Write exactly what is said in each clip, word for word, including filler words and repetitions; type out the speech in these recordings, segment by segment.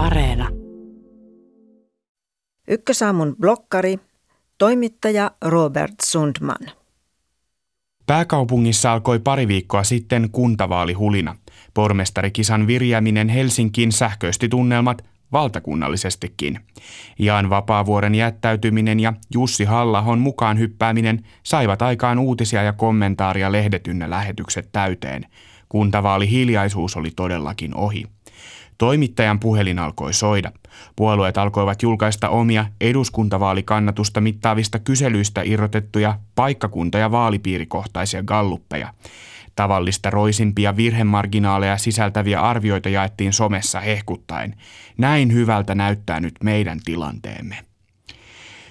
Areena. Ykkösaamun blokkari, toimittaja Robert Sundman. Pääkaupungissa alkoi pari viikkoa sitten kuntavaalihulina. Pormestarikisan virjääminen Helsinkiin sähköisti tunnelmat valtakunnallisestikin. Jan Vapaavuoren jättäytyminen ja Jussi Hallahon mukaan hyppääminen saivat aikaan uutisia ja kommentaaria lehdet ynnä lähetykset täyteen. Kuntavaalihiljaisuus oli todellakin ohi. Toimittajan puhelin alkoi soida. Puolueet alkoivat julkaista omia eduskuntavaalikannatusta mittaavista kyselyistä irrotettuja paikkakunta- ja vaalipiirikohtaisia galluppeja. Tavallista roisimpia virhemarginaaleja sisältäviä arvioita jaettiin somessa hehkuttaen. Näin hyvältä näyttää nyt meidän tilanteemme.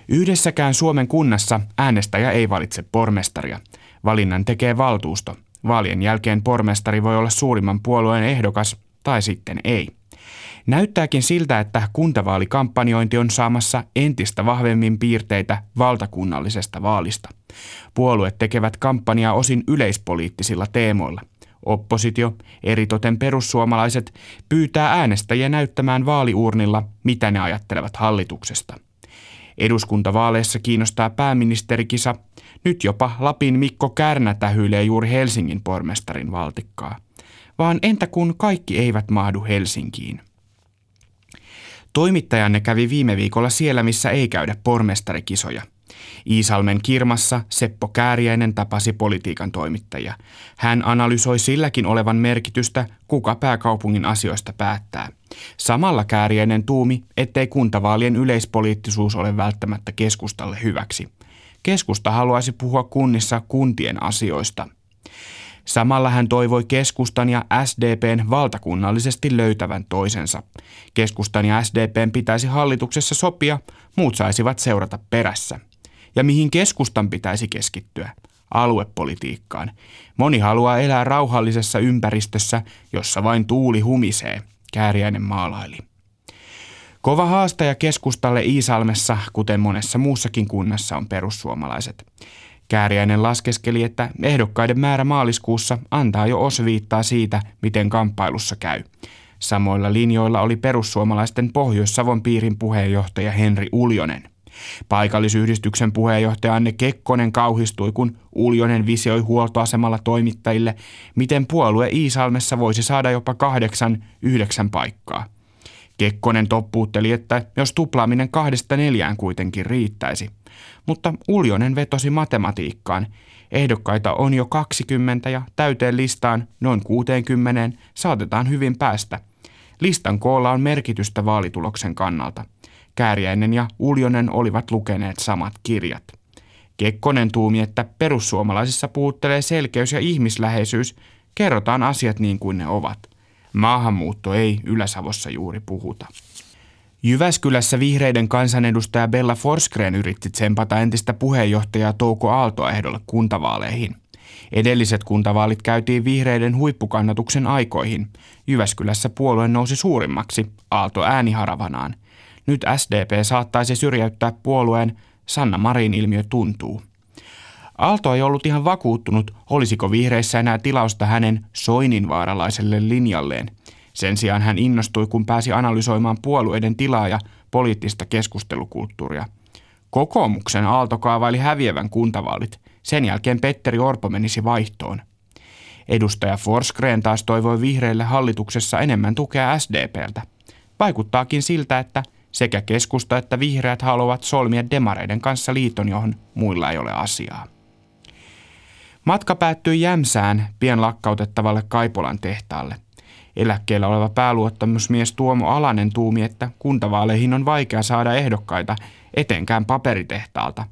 Yhdessäkään Suomen kunnassa äänestäjä ei valitse pormestaria. Valinnan tekee valtuusto. Vaalien jälkeen pormestari voi olla suurimman puolueen ehdokas tai sitten ei. Näyttääkin siltä, että kuntavaalikampanjointi on saamassa entistä vahvemmin piirteitä valtakunnallisesta vaalista. Puolueet tekevät kampanjaa osin yleispoliittisilla teemoilla. Oppositio, eritoten perussuomalaiset, pyytää äänestäjiä näyttämään vaaliuurnilla, mitä ne ajattelevat hallituksesta. Eduskuntavaaleissa kiinnostaa pääministerikisa. Nyt jopa Lapin Mikko Kärnä tähyilee juuri Helsingin pormestarin valtikkaa. Vaan entä kun kaikki eivät mahdu Helsinkiin? Toimittajanne kävi viime viikolla siellä, missä ei käydä pormestarikisoja. Iisalmen Kirmassa Seppo Kääriäinen tapasi politiikan toimittajia. Hän analysoi silläkin olevan merkitystä, kuka pääkaupungin asioista päättää. Samalla Kääriäinen tuumi, ettei kuntavaalien yleispoliittisuus ole välttämättä keskustalle hyväksi. Keskusta haluaisi puhua kunnissa kuntien asioista. Samalla hän toivoi keskustan ja S D P:n valtakunnallisesti löytävän toisensa. Keskustan ja S D P:n pitäisi hallituksessa sopia, muut saisivat seurata perässä. Ja mihin keskustan pitäisi keskittyä? Aluepolitiikkaan. Moni haluaa elää rauhallisessa ympäristössä, jossa vain tuuli humisee, Kääriäinen maalaili. Kova haastaja keskustalle Iisalmessa, kuten monessa muussakin kunnassa, on perussuomalaiset. Kääriäinen laskeskeli, että ehdokkaiden määrä maaliskuussa antaa jo osviittaa siitä, miten kamppailussa käy. Samoilla linjoilla oli perussuomalaisten Pohjois-Savon piirin puheenjohtaja Henri Uljonen. Paikallisyhdistyksen puheenjohtaja Anne Kekkonen kauhistui, kun Uljonen visioi huoltoasemalla toimittajille, miten puolue Iisalmessa voisi saada jopa kahdeksan, yhdeksän paikkaa. Kekkonen toppuutteli, että jos tuplaaminen kahdesta neljään kuitenkin riittäisi. Mutta Uljonen vetosi matematiikkaan. Ehdokkaita on jo kaksikymmentä ja täyteen listaan noin kuuteenkymmeneen saatetaan hyvin päästä. Listan koolla on merkitystä vaalituloksen kannalta. Kääriäinen ja Uljonen olivat lukeneet samat kirjat. Kekkonen tuumi, että perussuomalaisissa puhuttelee selkeys ja ihmisläheisyys. Kerrotaan asiat niin kuin ne ovat. Maahanmuutto ei Ylä-Savossa juuri puhuta. Jyväskylässä vihreiden kansanedustaja Bella Forsgren yritti tsempata entistä puheenjohtajaa Touko Aaltoa ehdolle kuntavaaleihin. Edelliset kuntavaalit käytiin vihreiden huippukannatuksen aikoihin. Jyväskylässä puolue nousi suurimmaksi, Aalto ääniharavanaan. Nyt S D P saattaisi syrjäyttää puolueen, Sanna Marin ilmiö tuntuu. Aalto ei ollut ihan vakuuttunut, olisiko vihreissä enää tilausta hänen soininvaaralaiselle linjalleen. Sen sijaan hän innostui, kun pääsi analysoimaan puolueiden tilaa ja poliittista keskustelukulttuuria. Kokoomuksen Aalto kaavaili häviävän kuntavaalit. Sen jälkeen Petteri Orpo menisi vaihtoon. Edustaja Forsgren taas toivoi vihreille hallituksessa enemmän tukea S D P:ltä. Vaikuttaakin siltä, että sekä keskusta että vihreät haluavat solmia demareiden kanssa liiton, johon muilla ei ole asiaa. Matka päättyi Jämsään pian lakkautettavalle Kaipolan tehtaalle. Eläkkeellä oleva pääluottamusmies Tuomo Alanen tuumi, että kuntavaaleihin on vaikea saada ehdokkaita, etenkään paperitehtaalta.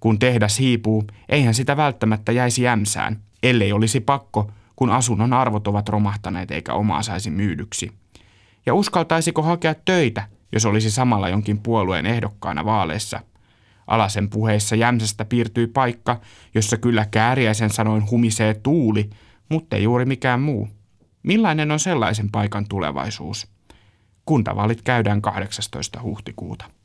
Kun tehdas hiipuu, eihän sitä välttämättä jäisi Jämsään, ellei olisi pakko, kun asunnon arvot ovat romahtaneet eikä omaa saisi myydyksi. Ja uskaltaisiko hakea töitä, jos olisi samalla jonkin puolueen ehdokkaana vaaleissa? Alasen puheissa Jämsästä piirtyi paikka, jossa kyllä Kääriäisen sanoin humisee tuuli, mutta ei juuri mikään muu. Millainen on sellaisen paikan tulevaisuus? Kuntavaalit käydään kahdeksastoista huhtikuuta.